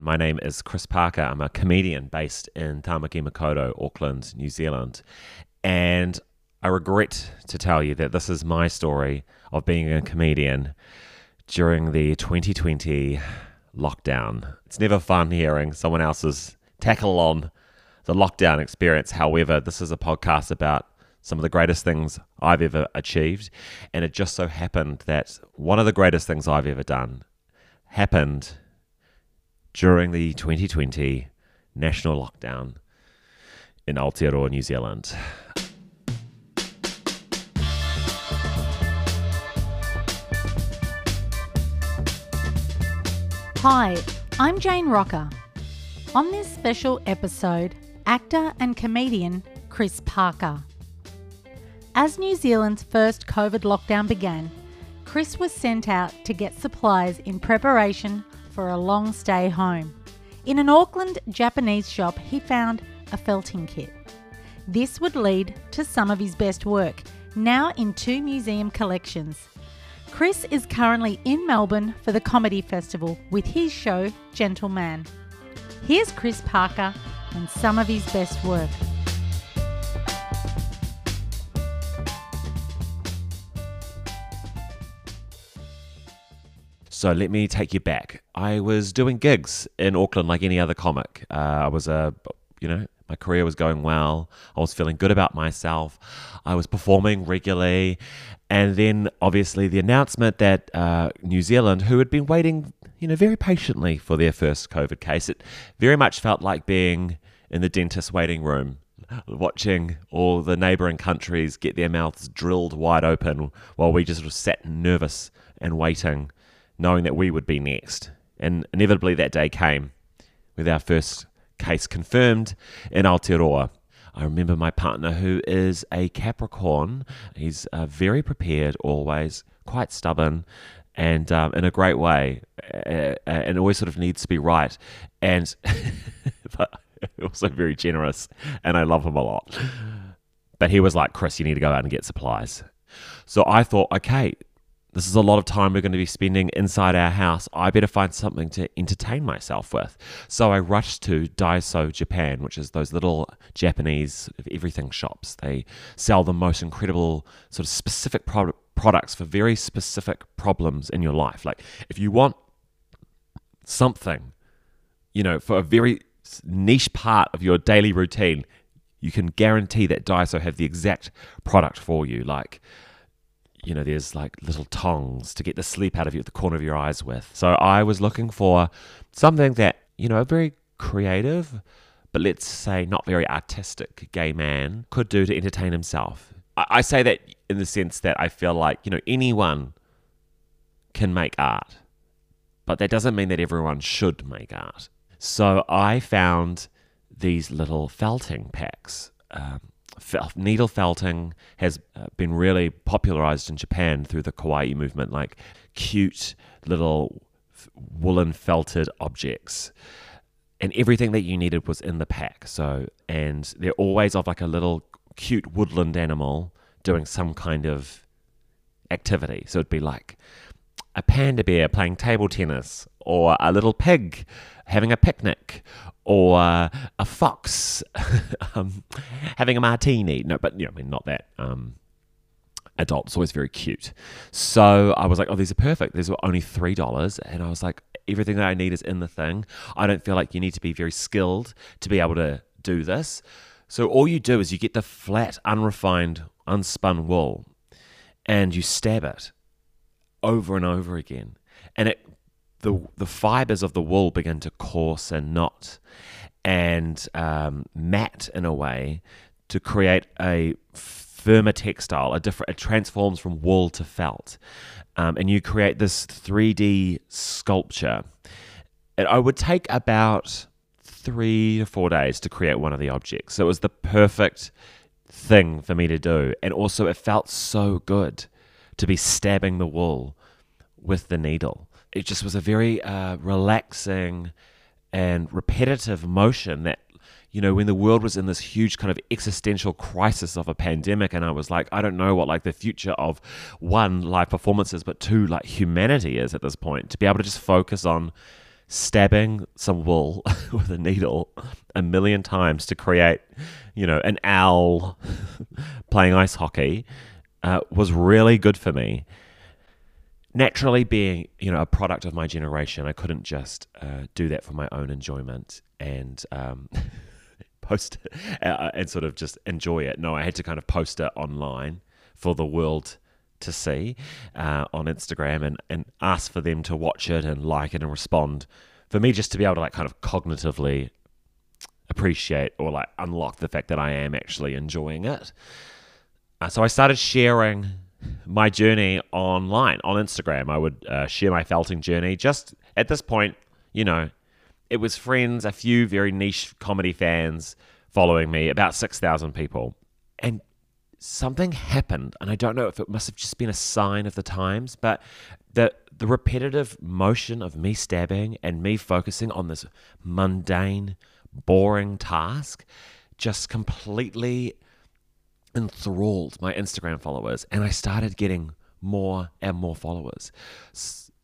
My name is Chris Parker. I'm a comedian based in Tamaki Makaurau, Auckland, New Zealand. And I regret to tell you that this is my story of being a comedian during the 2020 lockdown. It's never fun hearing someone else's tackle on the lockdown experience. However, this is a podcast about some of the greatest things I've ever achieved. And it just so happened that one of the greatest things I've ever done happened during the 2020 national lockdown in Aotearoa, New Zealand. Hi, I'm Jane Rocca. On this special episode, actor and comedian Chris Parker. As New Zealand's first COVID lockdown began, Chris was sent out to get supplies in preparation for a long stay home. In an Auckland Japanese shop, he found a felting kit. This would lead to some of his best work, now in two museum collections. Chris is currently in Melbourne for the comedy festival with his show, Gentle Man. Here's Chris Parker and some of his best work. So let me take you back. I was doing gigs in Auckland like any other comic. My career was going well. I was feeling good about myself. I was performing regularly. And then obviously the announcement that New Zealand, who had been waiting, very patiently for their first COVID case, it very much felt like being in the dentist's waiting room, watching all the neighbouring countries get their mouths drilled wide open while we just sort of sat nervous and waiting, knowing that we would be next. And inevitably that day came with our first case confirmed in Aotearoa. I remember my partner, who is a Capricorn. He's very prepared always, quite stubborn, and in a great way, and always sort of needs to be right, and but also very generous, and I love him a lot. But he was like, Chris, you need to go out and get supplies. So I thought, okay, this is a lot of time we're going to be spending inside our house. I better find something to entertain myself with. So I rushed to Daiso Japan, which is those little Japanese everything shops. They sell the most incredible sort of specific products for very specific problems in your life. Like if you want something, for a very niche part of your daily routine, you can guarantee that Daiso have the exact product for you. Like, there's like little tongs to get the sleep out of you at the corner of your eyes with. So I was looking for something that, very creative, but let's say not very artistic gay man could do to entertain himself. I say that in the sense that I feel like, anyone can make art, but that doesn't mean that everyone should make art. So I found these little felting packs. Needle felting has been really popularized in Japan through the kawaii movement, like cute little woolen felted objects, and everything that you needed was in the pack. So, and they're always of like a little cute woodland animal doing some kind of activity. So it'd be like a panda bear playing table tennis, or a little pig having a picnic, or a fox having a martini. No, but not that. Adults always very cute. So I was like, oh, these are perfect. These were only $3, and I was like, everything that I need is in the thing. I don't feel like you need to be very skilled to be able to do this. So all you do is you get the flat, unrefined, unspun wool, and you stab it over and over again, and it. The fibers of the wool begin to coarse and knot and mat in a way to create a firmer textile. It transforms from wool to felt, and you create this 3D sculpture. It would take about 3 to 4 days to create one of the objects. So it was the perfect thing for me to do, and also it felt so good to be stabbing the wool with the needle. It just was a very relaxing and repetitive motion that, you know, when the world was in this huge kind of existential crisis of a pandemic, and I was like, I don't know what like the future of one, live performances, but two, like humanity is at this point. To be able to just focus on stabbing some wool with a needle 1,000,000 times to create, you know, an owl playing ice hockey was really good for me. Naturally, being, you know, a product of my generation, I couldn't just do that for my own enjoyment and post it, and sort of just enjoy it. No, I had to kind of post it online for the world to see on Instagram and ask for them to watch it and like it and respond. For me, just to be able to like kind of cognitively appreciate or like unlock the fact that I am actually enjoying it. So I started sharing my journey online on Instagram. I would share my felting journey. Just at this point, you know, it was friends, a few very niche comedy fans following me, about 6,000 people. And something happened, and I don't know if it must have just been a sign of the times, but the repetitive motion of me stabbing and me focusing on this mundane, boring task just completely enthralled my Instagram followers, and I started getting more and more followers,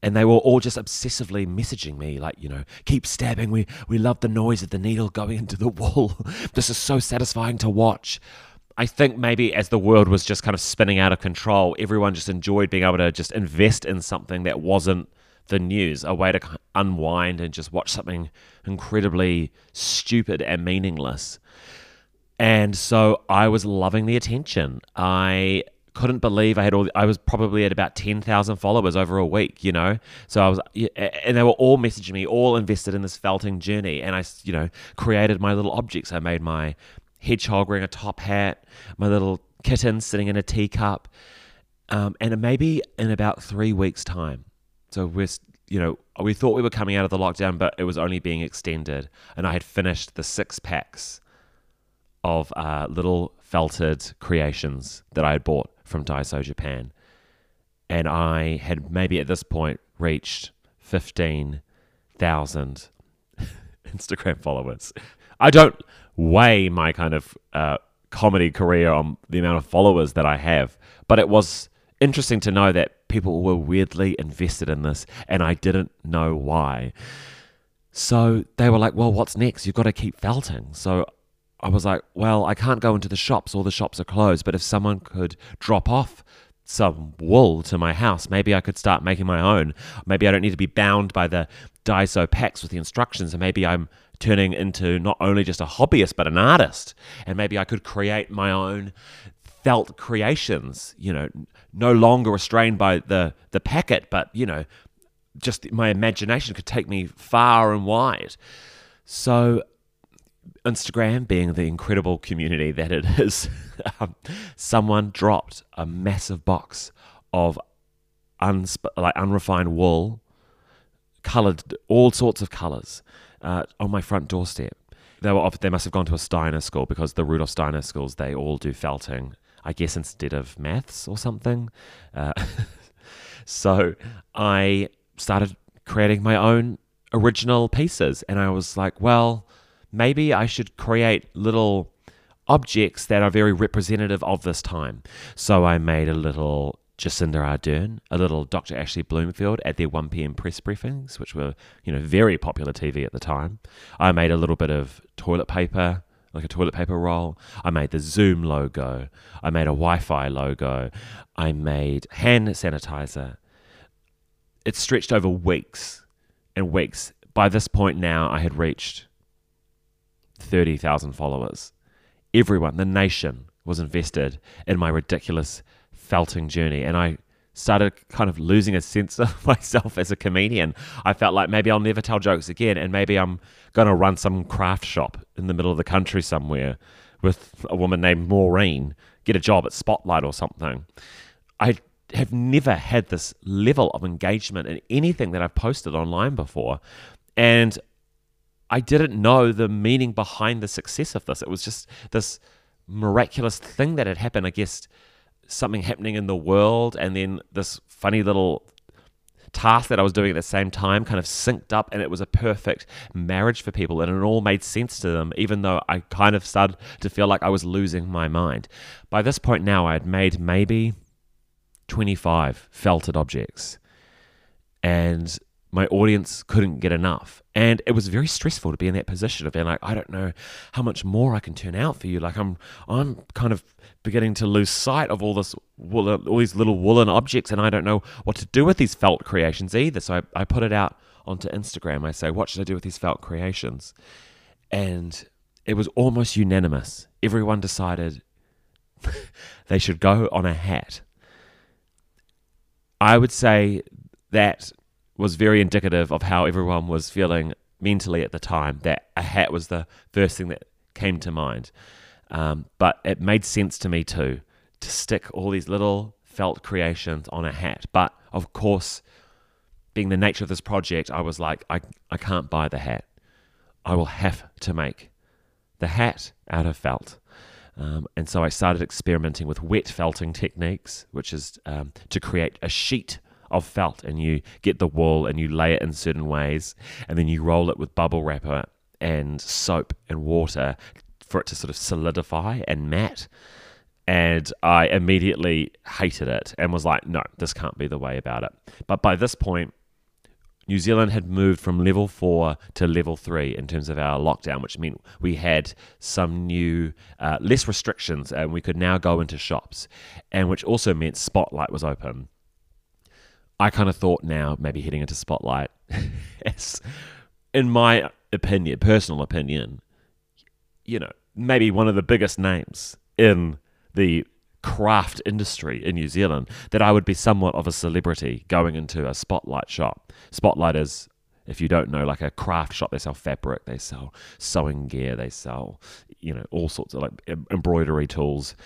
and they were all just obsessively messaging me like, you know, keep stabbing, we love the noise of the needle going into the wall. This is so satisfying to watch. I think maybe as the world was just kind of spinning out of control, everyone just enjoyed being able to just invest in something that wasn't the news, a way to unwind and just watch something incredibly stupid and meaningless. And so I was loving the attention. I couldn't believe I was probably at about 10,000 followers over a week, you know? So and they were all messaging me, all invested in this felting journey. And I, you know, created my little objects. I made my hedgehog wearing a top hat, my little kitten sitting in a teacup. And maybe in about 3 weeks' time. So we're, you know, we thought we were coming out of the lockdown, but it was only being extended. And I had finished the 6 packs of little felted creations that I had bought from Daiso Japan. And I had maybe at this point reached 15,000 Instagram followers. I don't weigh my kind of comedy career on the amount of followers that I have, but it was interesting to know that people were weirdly invested in this, and I didn't know why. So they were like, well, what's next? You've got to keep felting. So I was like, well, I can't go into the shops. All the shops are closed. But if someone could drop off some wool to my house, maybe I could start making my own. Maybe I don't need to be bound by the Daiso packs with the instructions. And maybe I'm turning into not only just a hobbyist, but an artist. And maybe I could create my own felt creations, you know, no longer restrained by the packet, but, you know, just my imagination could take me far and wide. So Instagram, being the incredible community that it is, someone dropped a massive box of unrefined wool, coloured, all sorts of colours, on my front doorstep. They must have gone to a Steiner school, because the Rudolf Steiner schools, they all do felting, I guess, instead of maths or something. So I started creating my own original pieces, and I was like, well, maybe I should create little objects that are very representative of this time. So I made a little Jacinda Ardern, a little Dr. Ashley Bloomfield at their 1 p.m. press briefings, which were, you know, very popular TV at the time. I made a little bit of toilet paper, like a toilet paper roll. I made the Zoom logo. I made a Wi-Fi logo. I made hand sanitizer. It stretched over weeks and weeks. By this point now, I had reached 30,000 followers. Everyone, the nation, was invested in my ridiculous felting journey, and I started kind of losing a sense of myself as a comedian. I felt like maybe I'll never tell jokes again, and maybe I'm going to run some craft shop in the middle of the country somewhere with a woman named Maureen, get a job at Spotlight or something. I have never had this level of engagement in anything that I've posted online before, and I didn't know the meaning behind the success of this. It was just this miraculous thing that had happened. I guess something happening in the world, and then this funny little tasks that I was doing at the same time kind of synced up, and it was a perfect marriage for people, and it all made sense to them, even though I kind of started to feel like I was losing my mind. By this point now, I had made maybe 25 felted objects, and my audience couldn't get enough. And it was very stressful to be in that position of being like, I don't know how much more I can turn out for you. Like I'm kind of beginning to lose sight of all these little woolen objects, and I don't know what to do with these felt creations either. So I put it out onto Instagram. I say, what should I do with these felt creations? And it was almost unanimous. Everyone decided they should go on a hat. I would say that was very indicative of how everyone was feeling mentally at the time, that a hat was the first thing that came to mind. But it made sense to me too, to stick all these little felt creations on a hat. But of course, being the nature of this project, I was like, I can't buy the hat. I will have to make the hat out of felt. And so I started experimenting with wet felting techniques, which is to create a sheet of felt, and you get the wool and you lay it in certain ways, and then you roll it with bubble wrapper and soap and water for it to sort of solidify and matte. And I immediately hated it and was like, no, this can't be the way about it. But by this point, New Zealand had moved from level 4 to level 3 in terms of our lockdown, which meant we had some new, less restrictions, and we could now go into shops, and which also meant Spotlight was open. I kind of thought now maybe heading into Spotlight, in my opinion, personal opinion, you know, maybe one of the biggest names in the craft industry in New Zealand, that I would be somewhat of a celebrity going into a Spotlight shop. Spotlight is, if you don't know, like a craft shop. They sell fabric, they sell sewing gear, they sell, you know, all sorts of like embroidery tools.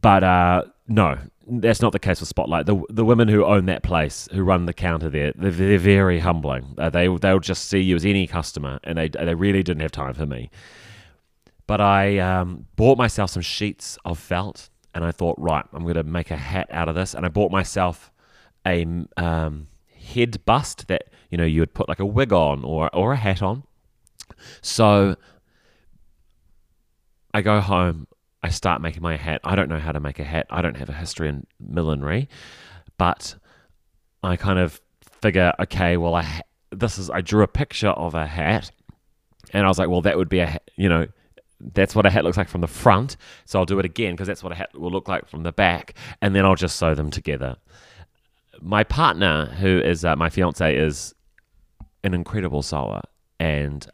But no, that's not the case with Spotlight. The women who own that place, who run the counter there, they're very humbling. They'll just see you as any customer, and they really didn't have time for me. But I bought myself some sheets of felt, and I thought, right, I'm going to make a hat out of this. And I bought myself a head bust that, you know, you would put like a wig on or a hat on. So I go home. I start making my hat. I don't know how to make a hat. I don't have a history in millinery, but I kind of figure, okay, well, I drew a picture of a hat, and I was like, well, that would be a, you know, that's what a hat looks like from the front. So I'll do it again, because that's what a hat will look like from the back. And then I'll just sew them together. My partner, who is my fiance, is an incredible sewer, and,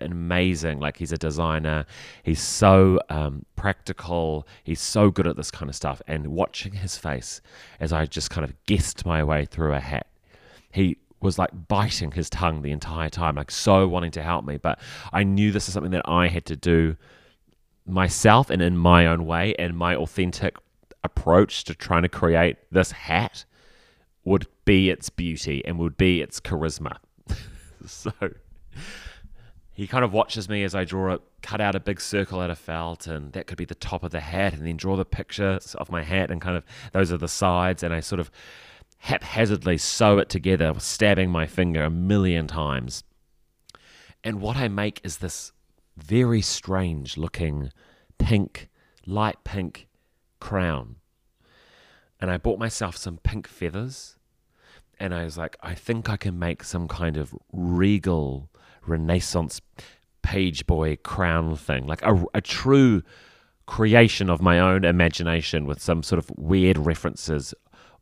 amazing, like he's a designer, he's so practical, he's so good at this kind of stuff. And watching his face as I just kind of guessed my way through a hat, he was like biting his tongue the entire time, like so wanting to help me, but I knew this is something that I had to do myself and in my own way, and my authentic approach to trying to create this hat would be its beauty and would be its charisma. So he kind of watches me as I cut out a big circle out of felt, and that could be the top of the hat, and then draw the pictures of my hat, and kind of those are the sides, and I sort of haphazardly sew it together, stabbing my finger 1,000,000 times. And what I make is this very strange looking pink, light pink crown. And I bought myself some pink feathers, and I was like, I think I can make some kind of regal Renaissance page boy crown thing, like a true creation of my own imagination, with some sort of weird references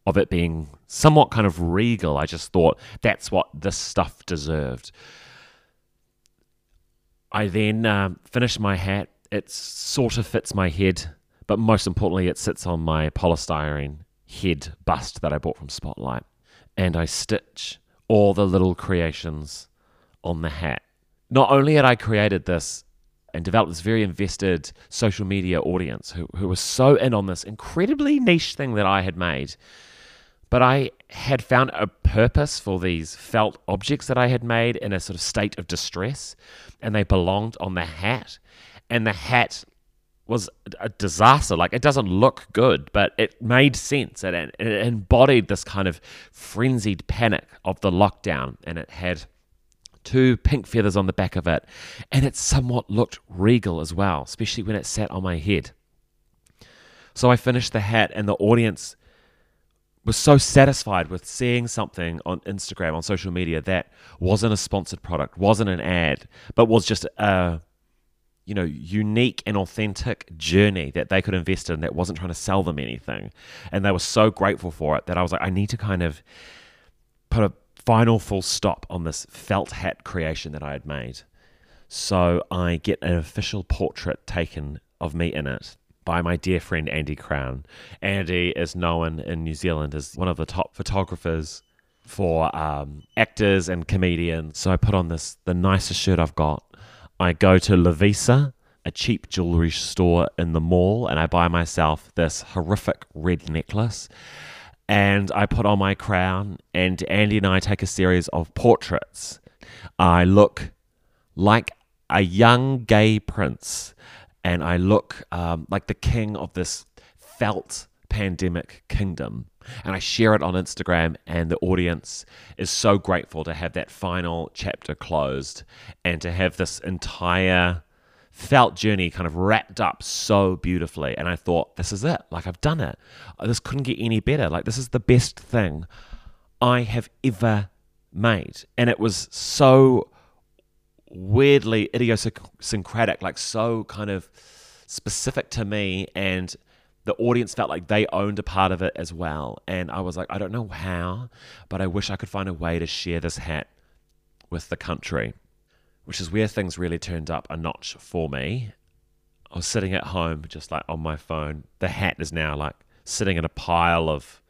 of it being somewhat kind of regal. I just thought that's what this stuff deserved. I then finished my hat. It sort of fits my head, but most importantly, it sits on my polystyrene head bust that I bought from Spotlight. And I stitch all the little creations on the hat. Not only had I created this and developed this very invested social media audience who was so in on this incredibly niche thing that I had made, but I had found a purpose for these felt objects that I had made in a sort of state of distress, and they belonged on the hat. And the hat was a disaster. Like, it doesn't look good, but it made sense. It embodied this kind of frenzied panic of the lockdown, and it had two pink feathers on the back of it, and it somewhat looked regal as well, especially when it sat on my head. So I finished the hat, and the audience was so satisfied with seeing something on Instagram, on social media, that wasn't a sponsored product, wasn't an ad, but was just a unique and authentic journey that they could invest in that wasn't trying to sell them anything. And they were so grateful for it that I was like, I need to kind of put a final full stop on this felt hat creation that I had made. So I get an official portrait taken of me in it by my dear friend Andy Crown. Andy is known in New Zealand as one of the top photographers for actors and comedians. So I put on the nicest shirt I've got. I go to Lavisa, a cheap jewellery store in the mall, and I buy myself this horrific red necklace. And I put on my crown, and Andy and I take a series of portraits. I look like a young gay prince, and I look like the king of this felt pandemic kingdom. And I share it on Instagram, and the audience is so grateful to have that final chapter closed and to have this entire felt journey kind of wrapped up so beautifully. And I thought, this is it. Like, I've done it. This couldn't get any better. Like, this is the best thing I have ever made. And it was so weirdly idiosyncratic, like so kind of specific to me, and the audience felt like they owned a part of it as well. And I was like, I don't know how, but I wish I could find a way to share this hat with the country, which is where things really turned up a notch for me. I was sitting at home, just like on my phone. The hat is now like sitting in a pile of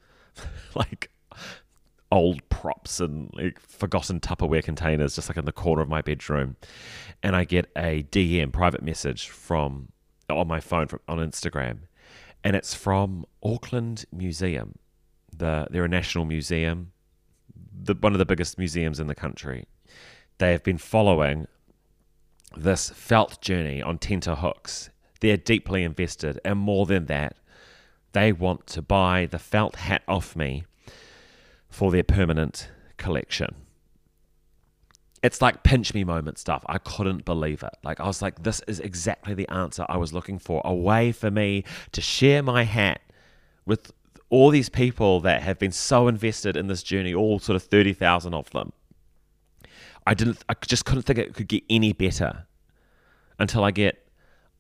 like old props and like forgotten Tupperware containers, just like in the corner of my bedroom. And I get a DM, private message on Instagram. And it's from Auckland Museum. They're a national museum, one of the biggest museums in the country. They have been following this felt journey on tenterhooks. They're deeply invested, and more than that, they want to buy the felt hat off me for their permanent collection. It's like pinch me moment stuff. I couldn't believe it. Like, I was like, this is exactly the answer I was looking for. A way for me to share my hat with all these people that have been so invested in this journey, all sort of 30,000 of them. I just couldn't think it could get any better until I get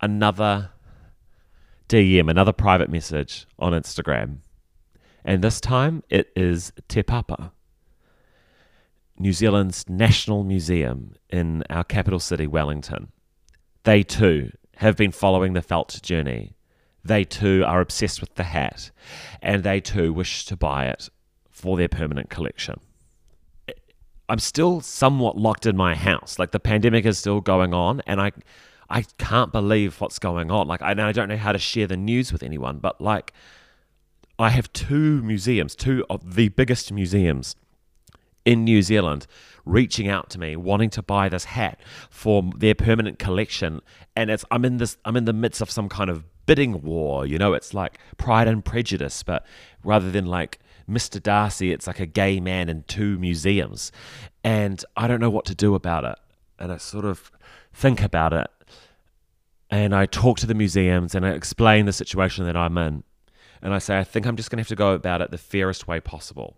another DM, another private message on Instagram. And this time it is Te Papa, New Zealand's National Museum in our capital city, Wellington. They too have been following the felt journey. They too are obsessed with the hat, and they too wish to buy it for their permanent collection. I'm still somewhat locked in my house. Like, the pandemic is still going on, and I can't believe what's going on. Like, I don't know how to share the news with anyone, but like, I have two of the biggest museums in New Zealand reaching out to me, wanting to buy this hat for their permanent collection. And I'm in the midst of some kind of bidding war, it's like Pride and Prejudice, but rather than like Mr. Darcy, it's like a gay man in two museums. And I don't know what to do about it. And I sort of think about it, and I talk to the museums, and I explain the situation that I'm in. And I say, I think I'm just gonna have to go about it the fairest way possible,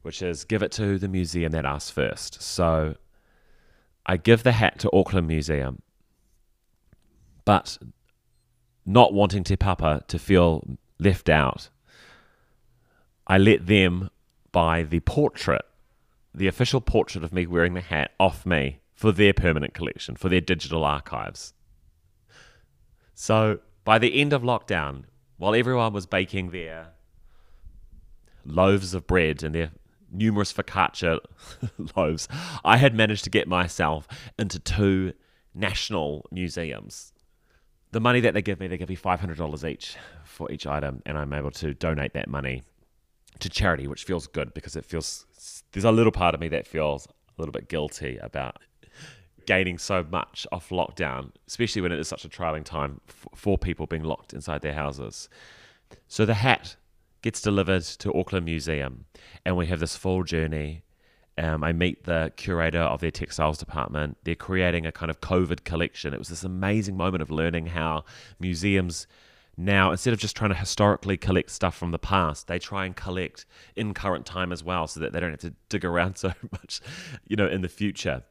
which is give it to the museum that asks first. So I give the hat to Auckland Museum, but not wanting Te Papa to feel left out, I let them buy the portrait, the official portrait of me wearing the hat, off me for their permanent collection, for their digital archives. So by the end of lockdown, while everyone was baking their loaves of bread and their numerous focaccia loaves, I had managed to get myself into two national museums. The money that they give me $500 each for each item, and I'm able to donate that money to charity, which feels good, because there's a little part of me that feels a little bit guilty about gaining so much off lockdown, especially when it is such a trialing time for people being locked inside their houses. So the hat gets delivered to Auckland Museum, and we have this full journey. I meet the curator of their textiles department. They're creating a kind of COVID collection. It was this amazing moment of learning how museums now, instead of just trying to historically collect stuff from the past, they try and collect in current time as well, so that they don't have to dig around so much, you know, in the future.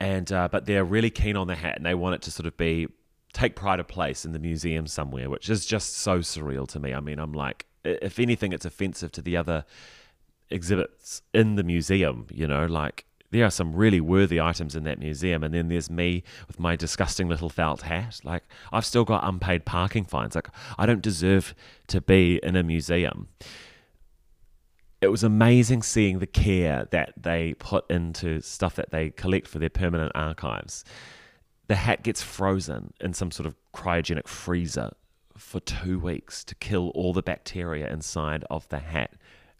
And but they're really keen on the hat, and they want it to sort of be, take pride of place in the museum somewhere, which is just so surreal to me. I mean, I'm like, if anything, it's offensive to the other exhibits in the museum, you know, like there are some really worthy items in that museum, and then there's me with my disgusting little felt hat. Like, I've still got unpaid parking fines. Like, I don't deserve to be in a museum. It was amazing seeing the care that they put into stuff that they collect for their permanent archives. The hat gets frozen in some sort of cryogenic freezer for 2 weeks to kill all the bacteria inside of the hat,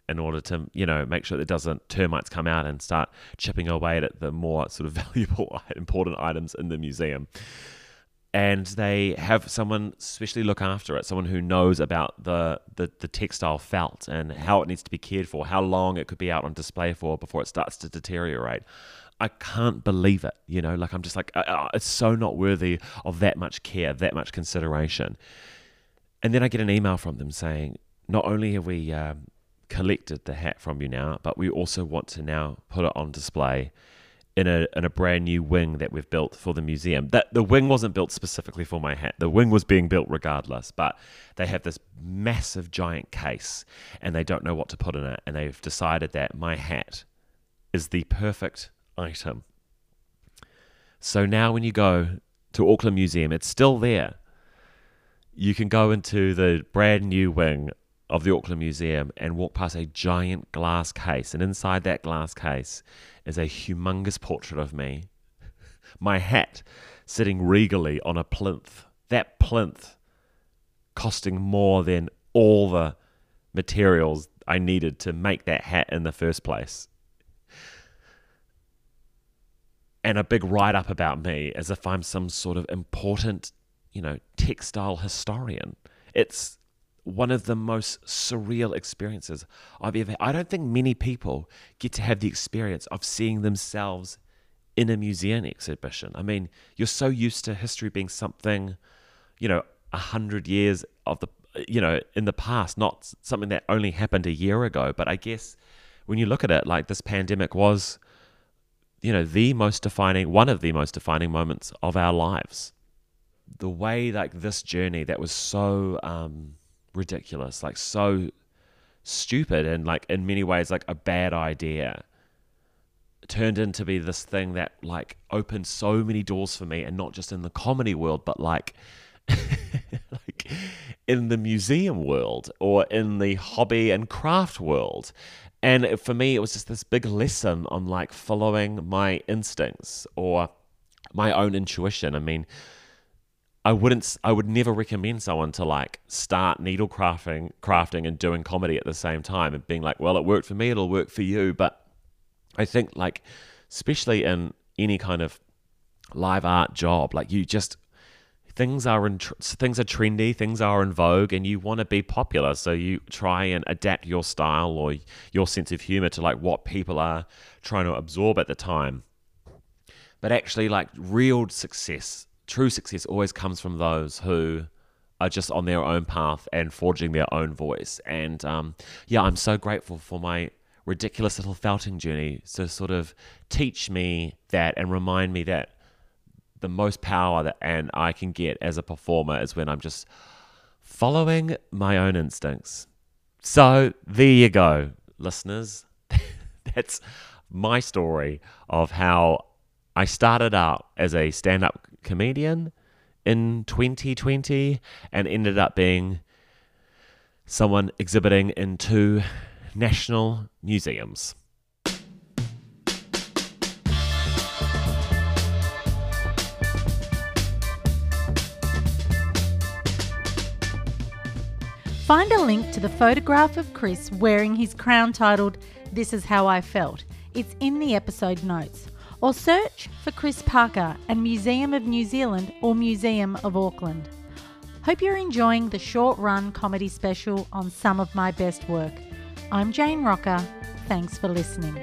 in order to, you know, make sure that it doesn't, termites come out and start chipping away at the more sort of valuable, important items in the museum. And they have someone specially look after it, someone who knows about the textile felt and how it needs to be cared for, how long it could be out on display for before it starts to deteriorate. I can't believe it, you know, like I'm just like, it's so not worthy of that much care, that much consideration. And then I get an email from them saying, not only have we collected the hat from you now, but we also want to now put it on display in a brand new wing that we've built for the museum. That the wing wasn't built specifically for my hat. The wing was being built regardless, but they have this massive giant case and they don't know what to put in it, and they've decided that my hat is the perfect item. So now when you go to Auckland Museum, it's still there. You can go into the brand new wing of the Auckland Museum and walk past a giant glass case, and inside that glass case is a humongous portrait of me, my hat sitting regally on a plinth, that plinth costing more than all the materials I needed to make that hat in the first place, and a big write-up about me as if I'm some sort of important, you know, textile historian. It's one of the most surreal experiences I've ever had. I don't think many people get to have the experience of seeing themselves in a museum exhibition. I mean, you're so used to history being something, you know, 100 years of the, you know, in the past, not something that only happened a year ago. But I guess when you look at it, like, this pandemic was, you know, the most defining, one of the most defining moments of our lives. The way, like, this journey that was so ridiculous, like so stupid, and like in many ways like a bad idea, turned into be this thing that like opened so many doors for me, and not just in the comedy world, but like like in the museum world or in the hobby and craft world. And for me, it was just this big lesson on like following my instincts or my own intuition. I mean, I would never recommend someone to like start needle crafting and doing comedy at the same time and being like, well, it worked for me, it'll work for you. But I think like, especially in any kind of live art job, like you just, things are trendy, things are in vogue, and you want to be popular. So you try and adapt your style or your sense of humor to like what people are trying to absorb at the time. But actually like real success, true success always comes from those who are just on their own path and forging their own voice. And yeah, I'm so grateful for my ridiculous little felting journey to sort of teach me that and remind me that the most power that and I can get as a performer is when I'm just following my own instincts. So there you go, listeners. That's my story of how I started out as a stand-up comedian in 2020 and ended up being someone exhibiting in 2 national museums. Find a link to the photograph of Chris wearing his crown titled "This Is How I Felt." It's in the episode notes. or search for Chris Parker and Museum of New Zealand or Museum of Auckland. Hope you're enjoying the short-run comedy special on some of my best work. I'm Jane Rocca. Thanks for listening.